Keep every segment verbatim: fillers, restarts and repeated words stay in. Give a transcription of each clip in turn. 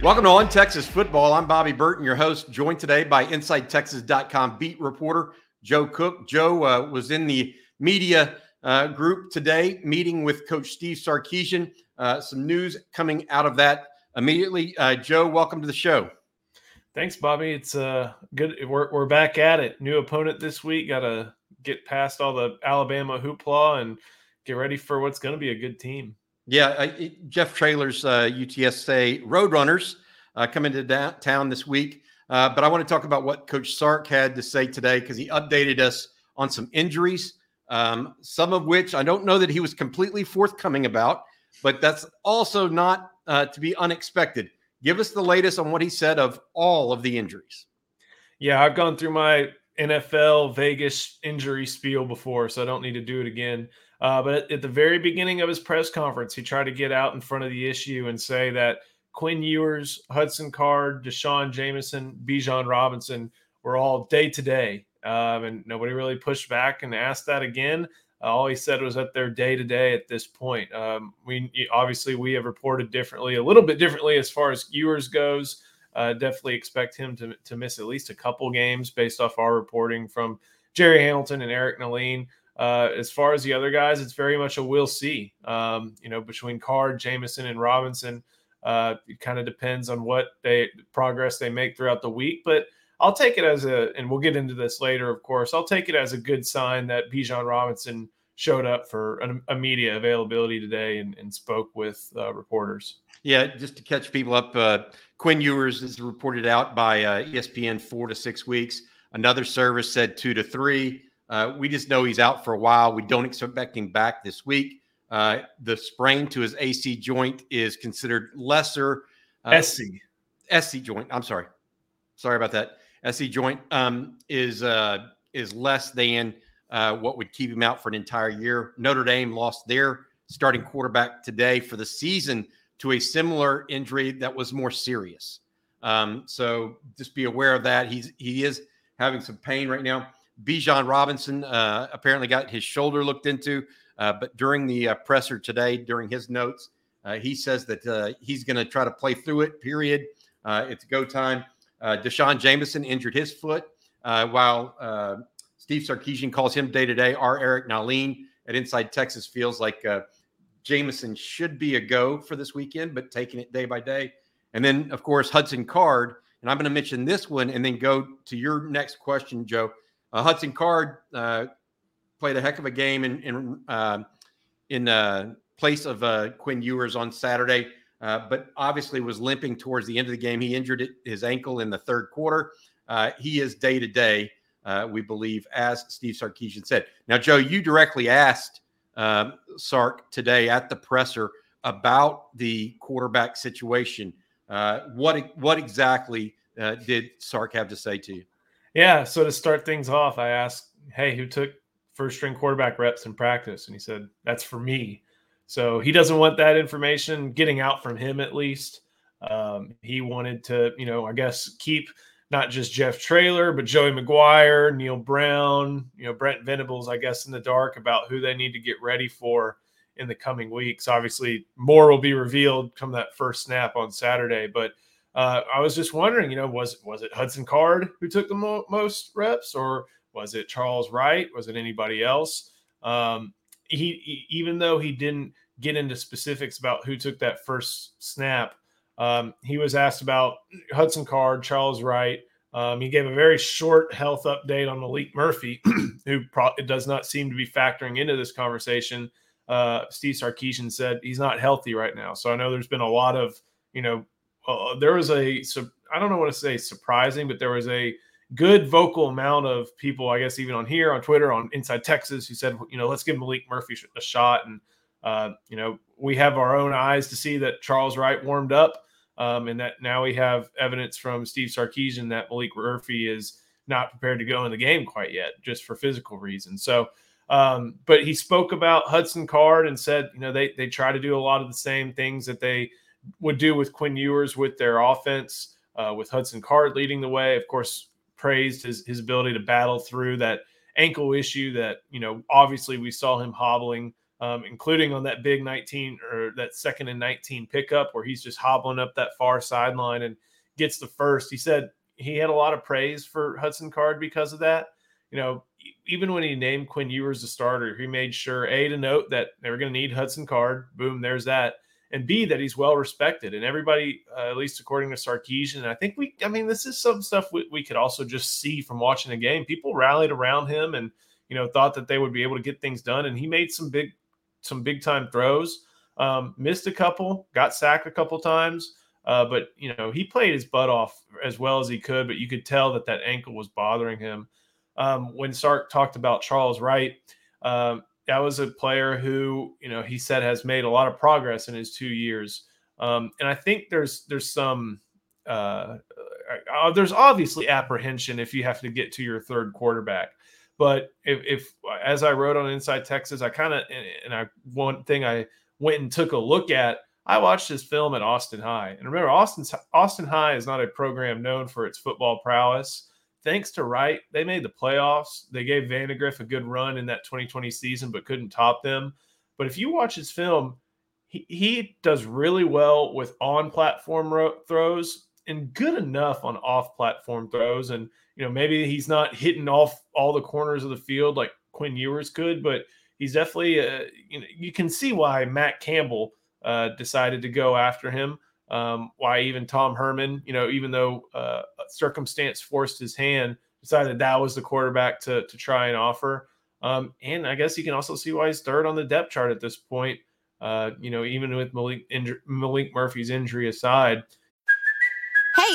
Welcome to On Texas Football. I'm Bobby Burton, your host, joined today by Inside Texas dot com beat reporter Joe Cook. Joe uh, was in the media uh, group today, meeting with Coach Steve Sarkisian. Uh, some news coming out of that immediately. Uh, Joe, welcome to the show. Thanks, Bobby. It's uh, good. We're we're back at it. New opponent this week. Got to get past all the Alabama hoopla and get ready for what's going to be a good team. Yeah, uh, Jeff Traylor's uh, U T S A Roadrunners uh, coming to downtown this week. Uh, but I want to talk about what Coach Sark had to say today because he updated us on some injuries, um, some of which I don't know that he was completely forthcoming about, but that's also not uh, to be unexpected. Give us the latest on what he said of all of the injuries. Yeah, I've gone through my N F L Vegas injury spiel before, so I don't need to do it again. Uh, but at the very beginning of his press conference, he tried to get out in front of the issue and say that Quinn Ewers, Hudson Card, Deshaun Jameson, Bijan Robinson were all day-to-day. Um, and nobody really pushed back and asked that again. Uh, all he said was that they're day-to-day at this point. Um, we obviously, we have reported differently, a little bit differently as far as Ewers goes. Uh, definitely expect him to, to miss at least a couple games based off our reporting from Jerry Hamilton and Eric Nalene. Uh, as far as the other guys, it's very much a we'll see. Um, you know, between Card, Jameson, and Robinson, uh, it kind of depends on what they progress they make throughout the week. But I'll take it as a, and we'll get into this later, of course, I'll take it as a good sign that Bijan Robinson showed up for an, a media availability today and, and spoke with uh, reporters. Yeah, just to catch people up, uh, Quinn Ewers is reported out by uh, E S P N four to six weeks. Another service said two to three. Uh, we just know he's out for a while. We don't expect him back this week. Uh, the sprain to his A C joint is considered lesser. Uh, SC. SC joint. I'm sorry. Sorry about that. S C joint um, is uh, is less than uh, what would keep him out for an entire year. Notre Dame lost their starting quarterback today for the season to a similar injury that was more serious. Um, so just be aware of that. He's he is having some pain right now. Bijan Robinson uh, apparently got his shoulder looked into, uh, but during the uh, presser today, during his notes, uh, he says that uh, he's going to try to play through it, period. Uh, it's go time. Uh, Deshaun Jameson injured his foot, uh, while uh, Steve Sarkisian calls him day-to-day. Our Eric Nalene at Inside Texas feels like uh, Jameson should be a go for this weekend, but taking it day by day. And then, of course, Hudson Card, and I'm going to mention this one and then go to your next question, Joe. Uh, Hudson Card uh, played a heck of a game in in, uh, in uh, place of uh, Quinn Ewers on Saturday, uh, but obviously was limping towards the end of the game. He injured it, his ankle in the third quarter. Uh, he is day-to-day, uh, we believe, as Steve Sarkisian said. Now, Joe, you directly asked uh, Sark today at the presser about the quarterback situation. Uh, what, what exactly uh, did Sark have to say to you? Yeah, so to start things off, I asked, hey, who took first-string quarterback reps in practice? And he said, that's for me. So he doesn't want that information getting out from him, at least. Um, he wanted to, you know, I guess keep not just Jeff Traylor, but Joey McGuire, Neil Brown, you know, Brent Venables, I guess, in the dark about who they need to get ready for in the coming weeks. Obviously, more will be revealed come that first snap on Saturday, but Uh, I was just wondering, you know, was was it Hudson Card who took the mo- most reps, or was it Charles Wright? Was it anybody else? Um, he, he, even though he didn't get into specifics about who took that first snap, um, he was asked about Hudson Card, Charles Wright. Um, he gave a very short health update on Malik Murphy, who pro- does not seem to be factoring into this conversation. Uh, Steve Sarkisian said he's not healthy right now. So I know there's been a lot of, you know, Uh, there was a, I don't know what to say surprising, but there was a good vocal amount of people, I guess, even on here, on Twitter, on Inside Texas, who said, you know, let's give Malik Murphy a shot. And, uh, you know, we have our own eyes to see that Charles Wright warmed up, um, and that now we have evidence from Steve Sarkisian that Malik Murphy is not prepared to go in the game quite yet, just for physical reasons. So, um, but he spoke about Hudson Card and said, you know, they they try to do a lot of the same things that they would do with Quinn Ewers with their offense, uh, with Hudson Card leading the way. Of course, praised his, his ability to battle through that ankle issue that, you know, obviously we saw him hobbling um, including on that big nineteen or that second and nineteen pickup where he's just hobbling up that far sideline and gets the first. He said he had a lot of praise for Hudson Card because of that. You know, even when he named Quinn Ewers the starter, he made sure, A, to note that they were going to need Hudson Card. Boom, there's that. And B, that he's well-respected. And everybody, uh, at least according to Sarkisian, I think we – I mean, this is some stuff we, we could also just see from watching the game. People rallied around him and, you know, thought that they would be able to get things done. And he made some big some big-time throws, um, missed a couple, got sacked a couple times. Uh, but, you know, he played his butt off as well as he could, but you could tell that that ankle was bothering him. Um, when Sark talked about Charles Wright, um, that was a player who, you know, he said has made a lot of progress in his two years. Um, and I think there's there's some uh, uh, there's obviously apprehension if you have to get to your third quarterback. But if, if as I wrote on Inside Texas, I kind of and I one thing I went and took a look at. I watched his film at Austin High, and remember, Austin Austin High is not a program known for its football prowess. Thanks to Wright, they made the playoffs. They gave Vandegriff a good run in that twenty twenty season, but couldn't top them. But if you watch his film, he, he does really well with on-platform ro- throws and good enough on off-platform throws. And, you know, maybe he's not hitting off all the corners of the field like Quinn Ewers could, but he's definitely, uh, you know, you can see why Matt Campbell uh, decided to go after him. Um, why even Tom Herman, you know, even though uh, circumstance forced his hand, decided that was the quarterback to to try and offer. Um, and I guess you can also see why he's third on the depth chart at this point. Uh, you know, even with Malik, inju- Malik Murphy's injury aside. Hey,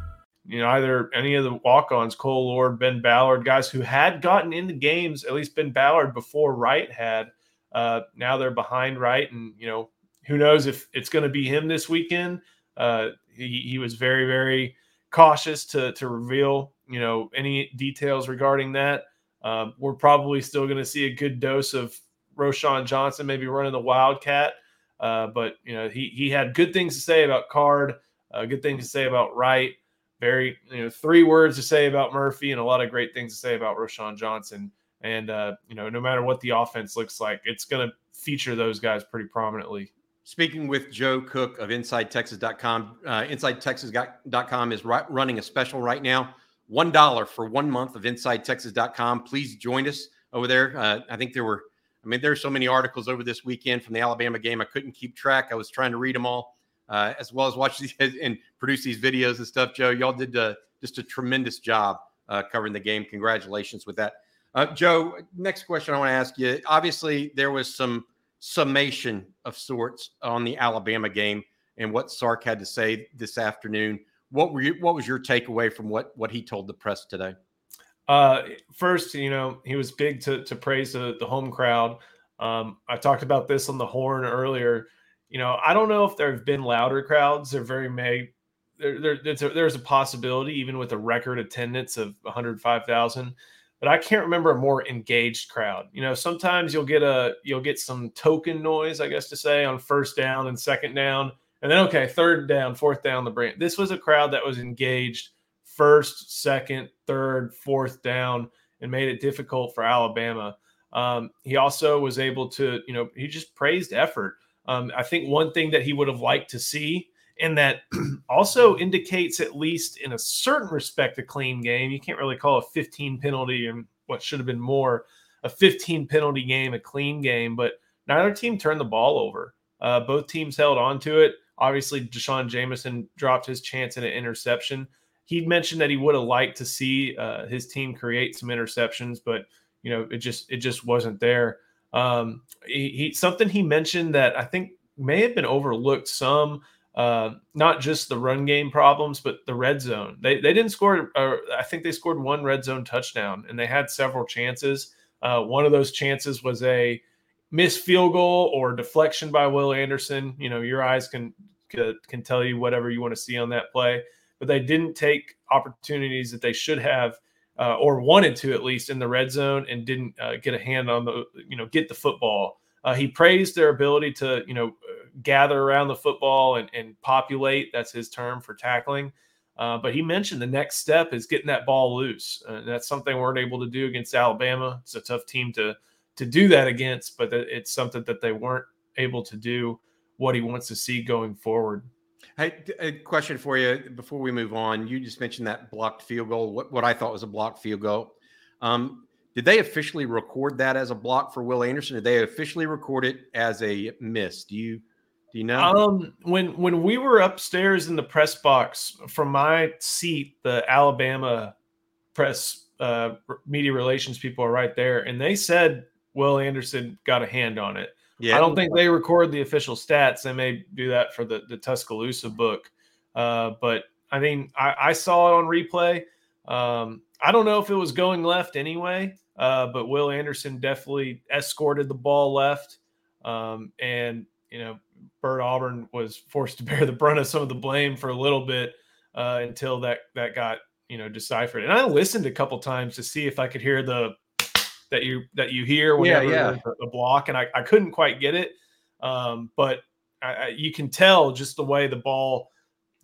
You know, either any of the walk-ons, Cole Lord, Ben Ballard, guys who had gotten into games, at least Ben Ballard before Wright had. Uh, now they're behind Wright, and, you know, who knows if it's going to be him this weekend. Uh, he, he was very, very cautious to to reveal, you know, any details regarding that. Um, we're probably still going to see a good dose of Roschon Johnson maybe running the Wildcat. Uh, but, you know, he, he had good things to say about Card, uh, good things to say about Wright. Very, you know, three words to say about Murphy and a lot of great things to say about Roschon Johnson. And, uh, you know, no matter what the offense looks like, it's going to feature those guys pretty prominently. Speaking with Joe Cook of Inside Texas dot com, uh, Inside Texas dot com is right, running a special right now, one dollar for one month of Inside Texas dot com. Please join us over there. Uh, I think there were, I mean, there are so many articles over this weekend from the Alabama game. I couldn't keep track. I was trying to read them all. Uh, as well as watch these and produce these videos and stuff, Joe. Y'all did uh, just a tremendous job uh, covering the game. Congratulations with that. Uh, Joe, next question I want to ask you. Obviously, there was some summation of sorts on the Alabama game and what Sark had to say this afternoon. What were you, what was your takeaway from what, what he told the press today? Uh, first, you know, he was big to, to praise the, the home crowd. Um, I talked about this on the horn earlier. You know, I don't know if there have been louder crowds. They're very may. There, there, there's a possibility, even with a record attendance of one hundred five thousand. But I can't remember a more engaged crowd. You know, sometimes you'll get a you'll get some token noise, I guess to say, on first down and second down, and then okay, third down, fourth down the brand. This was a crowd that was engaged first, second, third, fourth down, and made it difficult for Alabama. Um, he also was able to, you know, he just praised effort. Um, I think one thing that he would have liked to see, and that also indicates at least in a certain respect a clean game. You can't really call a fifteen penalty and what should have been more a fifteen penalty game a clean game, but neither team turned the ball over. Uh, both teams held on to it. Obviously, Deshaun Jameson dropped his chance in an interception. He mentioned that he would have liked to see uh, his team create some interceptions, but you know it just it just wasn't there. Um, he, he, something he mentioned that I think may have been overlooked some, uh, not just the run game problems, but the red zone. They, they didn't score. Uh, I think they scored one red zone touchdown and they had several chances. Uh, one of those chances was a, missed field goal or deflection by Will Anderson. You know, your eyes can can, can tell you whatever you want to see on that play. But they didn't take opportunities that they should have uh, or wanted to, at least in the red zone, and didn't uh, get a hand on the, you know, get the football. Uh, he praised their ability to, you know, gather around the football and, and populate. That's his term for tackling. Uh, but he mentioned the next step is getting that ball loose. Uh, and that's something we weren't able to do against Alabama. It's a tough team to to do that against, but it's something that they weren't able to do, what he wants to see going forward. Hey, a question for you before we move on. You just mentioned that blocked field goal, what, what I thought was a blocked field goal. Um, did they officially record that as a block for Will Anderson? Did they officially record it as a miss? Do you do you know? Um, when when we were upstairs in the press box, from my seat, the Alabama press uh, media relations people are right there, and they said Will Anderson got a hand on it. Yeah. I don't think they record the official stats. They may do that for the, the Tuscaloosa book. Uh, but, I mean, I, I saw it on replay. Um, I don't know if it was going left anyway, uh, but Will Anderson definitely escorted the ball left. Um, and, you know, Bert Auburn was forced to bear the brunt of some of the blame for a little bit uh, until that, that got, you know, deciphered. And I listened a couple times to see if I could hear the that you that you hear whenever yeah, yeah. the block, and I, I couldn't quite get it. Um, but I, I, you can tell just the way the ball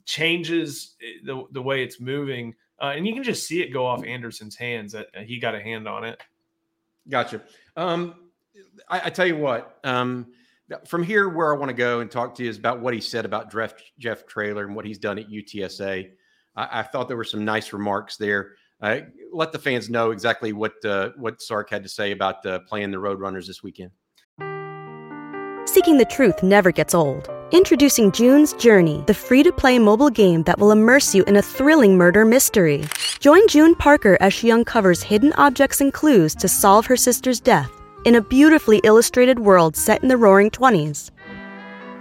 changes, the the way it's moving, uh, and you can just see it go off Anderson's hands. That uh, he got a hand on it. Gotcha. Um, I, I tell you what, um, from here where I want to go and talk to you is about what he said about Jeff, Jeff Traylor and what he's done at U T S A. I, I thought there were some nice remarks there. Uh, let the fans know exactly what uh, what Sark had to say about uh, playing the Roadrunners this weekend. Seeking the truth never gets old. Introducing June's Journey, the free-to-play mobile game that will immerse you in a thrilling murder mystery. Join June Parker as she uncovers hidden objects and clues to solve her sister's death in a beautifully illustrated world set in the roaring twenties.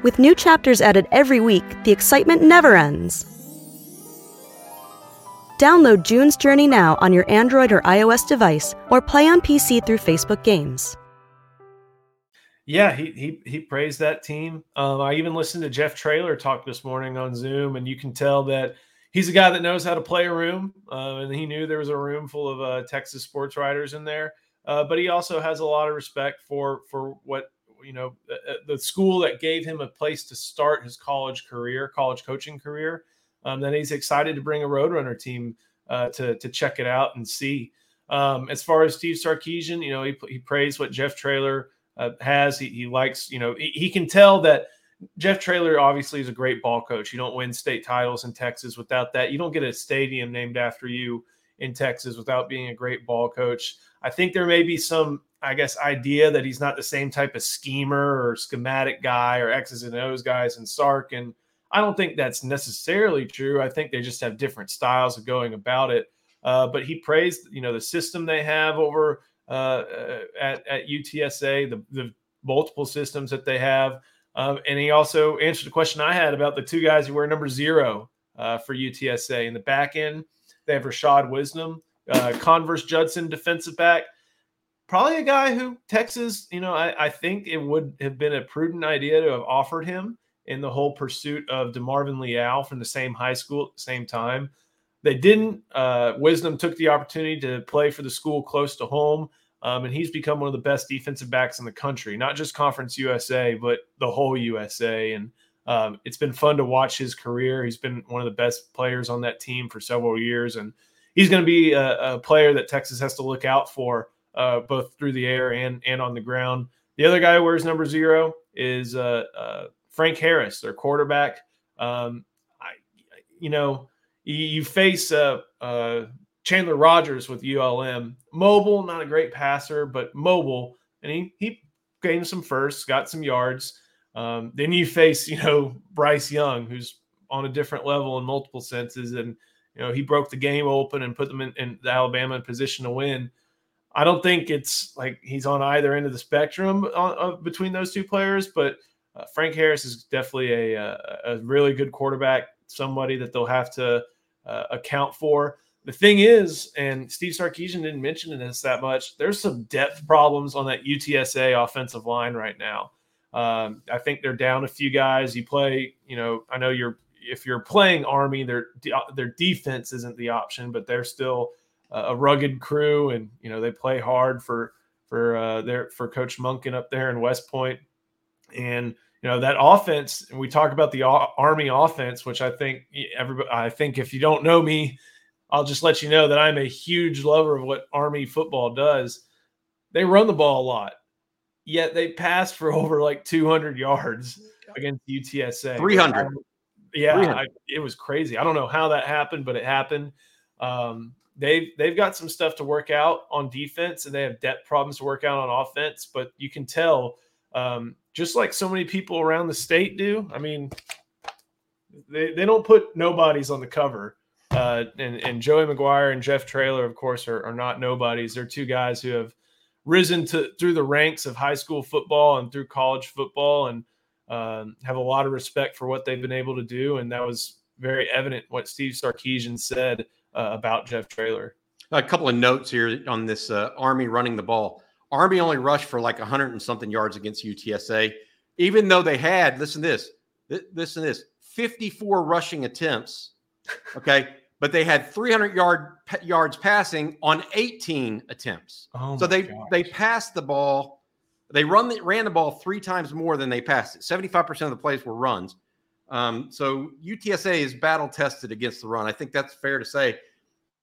With new chapters added every week, the excitement never ends. Download June's Journey now on your Android or iOS device, or play on P C through Facebook Games. Yeah, he he he praised that team. Um, I even listened to Jeff Traylor talk this morning on Zoom, and you can tell that he's a guy that knows how to play a room, uh, and he knew there was a room full of uh, Texas sports writers in there. Uh, but he also has a lot of respect for for what, you know, the, the school that gave him a place to start his college career, college coaching career. Um, then he's excited to bring a Roadrunner team uh, to to check it out and see. Um, as far as Steve Sarkisian, you know, he he praised what Jeff Traylor uh, has. He he likes, you know, he, he can tell that Jeff Traylor obviously is a great ball coach. You don't win state titles in Texas without that. You don't get a stadium named after you in Texas without being a great ball coach. I think there may be some, I guess, idea that he's not the same type of schemer or schematic guy or X's and O's guys in Sark, and I don't think that's necessarily true. I think they just have different styles of going about it. Uh, but he praised, you know, the system they have over uh, at, at U T S A, the, the multiple systems that they have. Um, and he also answered the question I had about the two guys who wear number zero uh, for U T S A. In the back end, they have Rashad Wisdom, uh, Converse Judson, defensive back. Probably a guy who Texas, you know, I, I think it would have been a prudent idea to have offered him in the whole pursuit of DeMarvin Leal from the same high school at the same time. They didn't. Uh, Wisdom took the opportunity to play for the school close to home, um, and he's become one of the best defensive backs in the country, not just Conference U S A, but the whole U S A. And um, it's been fun to watch his career. He's been one of the best players on that team for several years, and he's going to be a, a player that Texas has to look out for, uh, both through the air and, and on the ground. The other guy who wears number zero is uh, – uh, Frank Harris, their quarterback. Um, I, you know, you, you face uh, uh, Chandler Rogers with U L M. Mobile, not a great passer, but mobile. And he, he gained some firsts, got some yards. Um, then you face, you know, Bryce Young, who's on a different level in multiple senses. And, you know, he broke the game open and put them in, in the Alabama in position to win. I don't think it's like he's on either end of the spectrum on, uh, between those two players, but Uh, Frank Harris is definitely a, a a really good quarterback, somebody that they'll have to uh, account for. The thing is, and Steve Sarkisian didn't mention this that much, there's some depth problems on that U T S A offensive line right now. Um, I think they're down a few guys. You play, you know, I know you're, if you're playing Army, their their defense isn't the option, but they're still a rugged crew, and you know they play hard for for uh, their for Coach Munkin up there in West Point. And you know that offense, and we talk about the Army offense, which I think everybody, I think if you don't know me, I'll just let you know that I'm a huge lover of what Army football does. They run the ball a lot, yet they passed for over like two hundred yards against U T S A. three hundred. Yeah, I, it was crazy. I don't know how that happened, but it happened. Um, they've, they've got some stuff to work out on defense, and they have depth problems to work out on offense. But you can tell, um, just like so many people around the state do, I mean, they, they don't put nobodies on the cover. Uh, and, and Joey McGuire and Jeff Traylor, of course, are, are not nobodies. They're two guys who have risen to through the ranks of high school football and through college football, and Um, have a lot of respect for what they've been able to do. And that was very evident what Steve Sarkisian said uh, about Jeff Traylor. A couple of notes here on this uh, Army running the ball. Army only rushed for like one hundred and something yards against U T S A, even though they had, listen to this, th- listen to this, fifty-four rushing attempts, okay? But they had three hundred yards passing on eighteen attempts. Oh so they gosh. they passed the ball. They run the, ran the ball three times more than they passed it. seventy-five percent of the plays were runs. Um, so U T S A is battle-tested against the run. I think that's fair to say.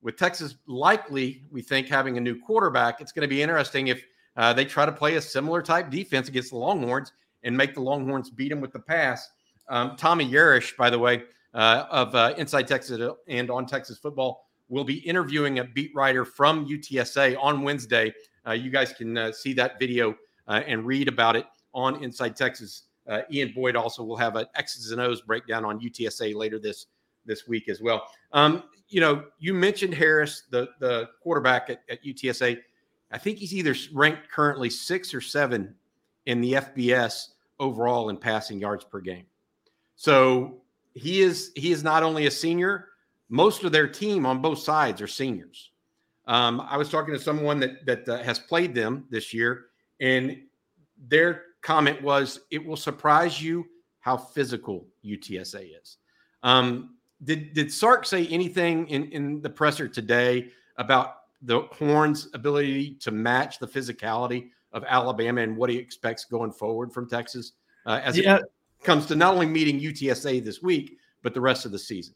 With Texas likely, we think, having a new quarterback, it's going to be interesting if uh, they try to play a similar type defense against the Longhorns and make the Longhorns beat them with the pass. Um, Tommy Yerish, by the way, uh, of uh, Inside Texas and On Texas Football, will be interviewing a beat writer from U T S A on Wednesday. Uh, you guys can uh, see that video Uh, and read about it on Inside Texas. Uh, Ian Boyd also will have an X's and O's breakdown on U T S A later this this week as well. Um, you know, you mentioned Harris, the the quarterback at, at U T S A. I think he's either ranked currently six or seven in the F B S overall in passing yards per game. So he is he is not only a senior. Most of their team on both sides are seniors. Um, I was talking to someone that that uh, has played them this year. And their comment was, it will surprise you how physical U T S A is. Um, did did Sark say anything in, in the presser today about the Horns' ability to match the physicality of Alabama and what he expects going forward from Texas uh, as yeah. it comes to not only meeting U T S A this week, but the rest of the season?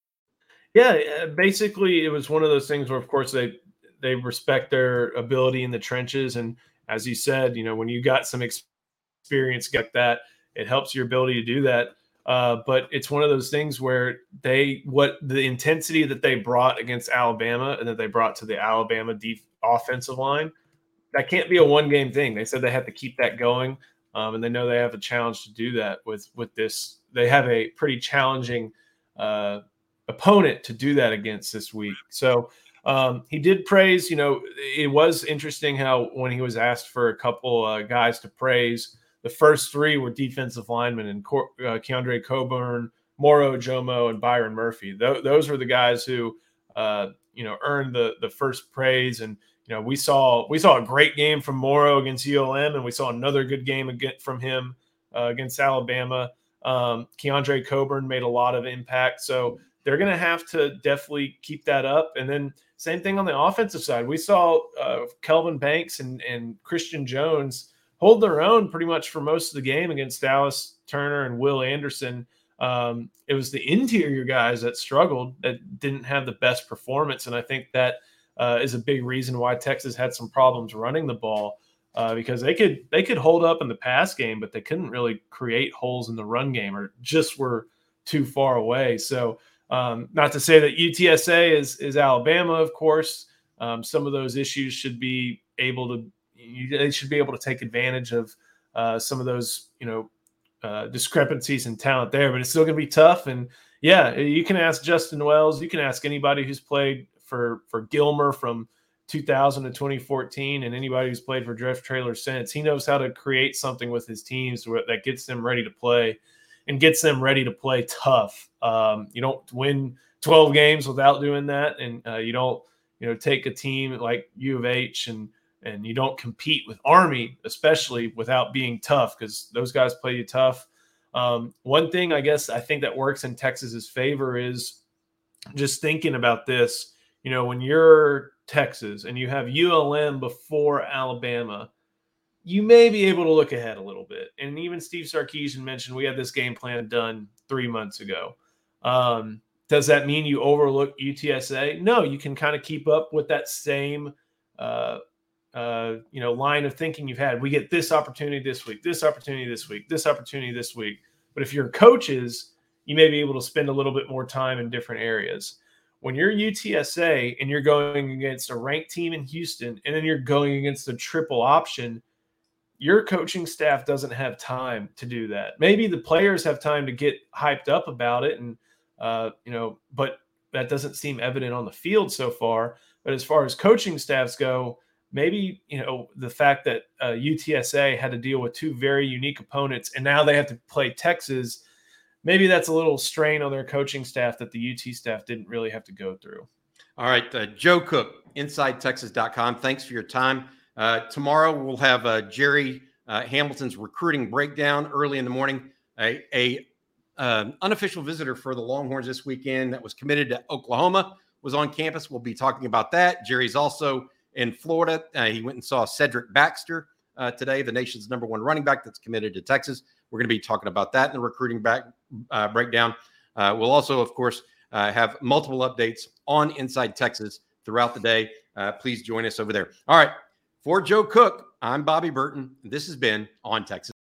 Yeah, basically it was one of those things where, of course, they they respect their ability in the trenches. And as you said, you know, when you got some experience like that, it helps your ability to do that. Uh, but it's one of those things where they what the intensity that they brought against Alabama and that they brought to the Alabama def- offensive line, that can't be a one game thing. They said they have to keep that going. Um, and they know they have a challenge to do that with with this. They have a pretty challenging uh opponent to do that against this week. So um, he did praise, you know, it was interesting how when he was asked for a couple uh, guys to praise, the first three were defensive linemen and uh, Keandre Coburn, Mauro Jomo, and Byron Murphy. Th- those were the guys who, uh, you know, earned the the first praise. And, you know, we saw we saw a great game from Mauro against U L M, and we saw another good game again from him uh, against Alabama. Um, Keandre Coburn made a lot of impact. So they're going to have to definitely keep that up. And then same thing on the offensive side. We saw uh, Kelvin Banks and, and Christian Jones hold their own pretty much for most of the game against Dallas Turner and Will Anderson. Um, it was the interior guys that struggled, that didn't have the best performance. And I think that uh, is a big reason why Texas had some problems running the ball uh, because they could they could hold up in the pass game, but they couldn't really create holes in the run game or just were too far away. So, Um, not to say that U T S A is, is Alabama, of course. Um, some of those issues should be able to, they should be able to take advantage of uh, some of those, you know, uh, discrepancies in talent there, but it's still going to be tough. And yeah, you can ask Justin Wells, you can ask anybody who's played for, for Gilmer from two thousand to twenty fourteen, and anybody who's played for Jeff Traylor since. He knows how to create something with his teams that gets them ready to play and gets them ready to play tough. Um, you don't win twelve games without doing that. And uh, you don't, you know, take a team like U of H and, and you don't compete with Army, especially, without being tough, because those guys play you tough. Um, one thing I guess I think that works in Texas's favor is just thinking about this. You know, when you're Texas and you have U L M before Alabama, you may be able to look ahead a little bit. And even Steve Sarkisian mentioned we had this game plan done three months ago. Um, does that mean you overlook U T S A? No, you can kind of keep up with that same uh, uh, you know, line of thinking you've had. We get this opportunity this week, this opportunity this week, this opportunity this week. But if you're coaches, you may be able to spend a little bit more time in different areas. When you're U T S A and you're going against a ranked team in Houston, and then you're going against a triple option, your coaching staff doesn't have time to do that. Maybe the players have time to get hyped up about it, and uh, you know, but that doesn't seem evident on the field so far. But as far as coaching staffs go, maybe, you know, the fact that uh, U T S A had to deal with two very unique opponents, and now they have to play Texas. Maybe that's a little strain on their coaching staff that the U T staff didn't really have to go through. All right. Uh, Joe Cook, Inside Texas dot com. Thanks for your time. Uh, tomorrow we'll have uh, Jerry uh, Hamilton's recruiting breakdown early in the morning. A, a um, unofficial visitor for the Longhorns this weekend that was committed to Oklahoma was on campus. We'll be talking about that. Jerry's also in Florida. Uh, he went and saw Cedric Baxter uh, today, the nation's number one running back that's committed to Texas. We're going to be talking about that in the recruiting back, uh, breakdown. Uh, we'll also, of course, uh, have multiple updates on Inside Texas throughout the day. Uh, please join us over there. All right. For Joe Cook, I'm Bobby Burton. This has been On Texas.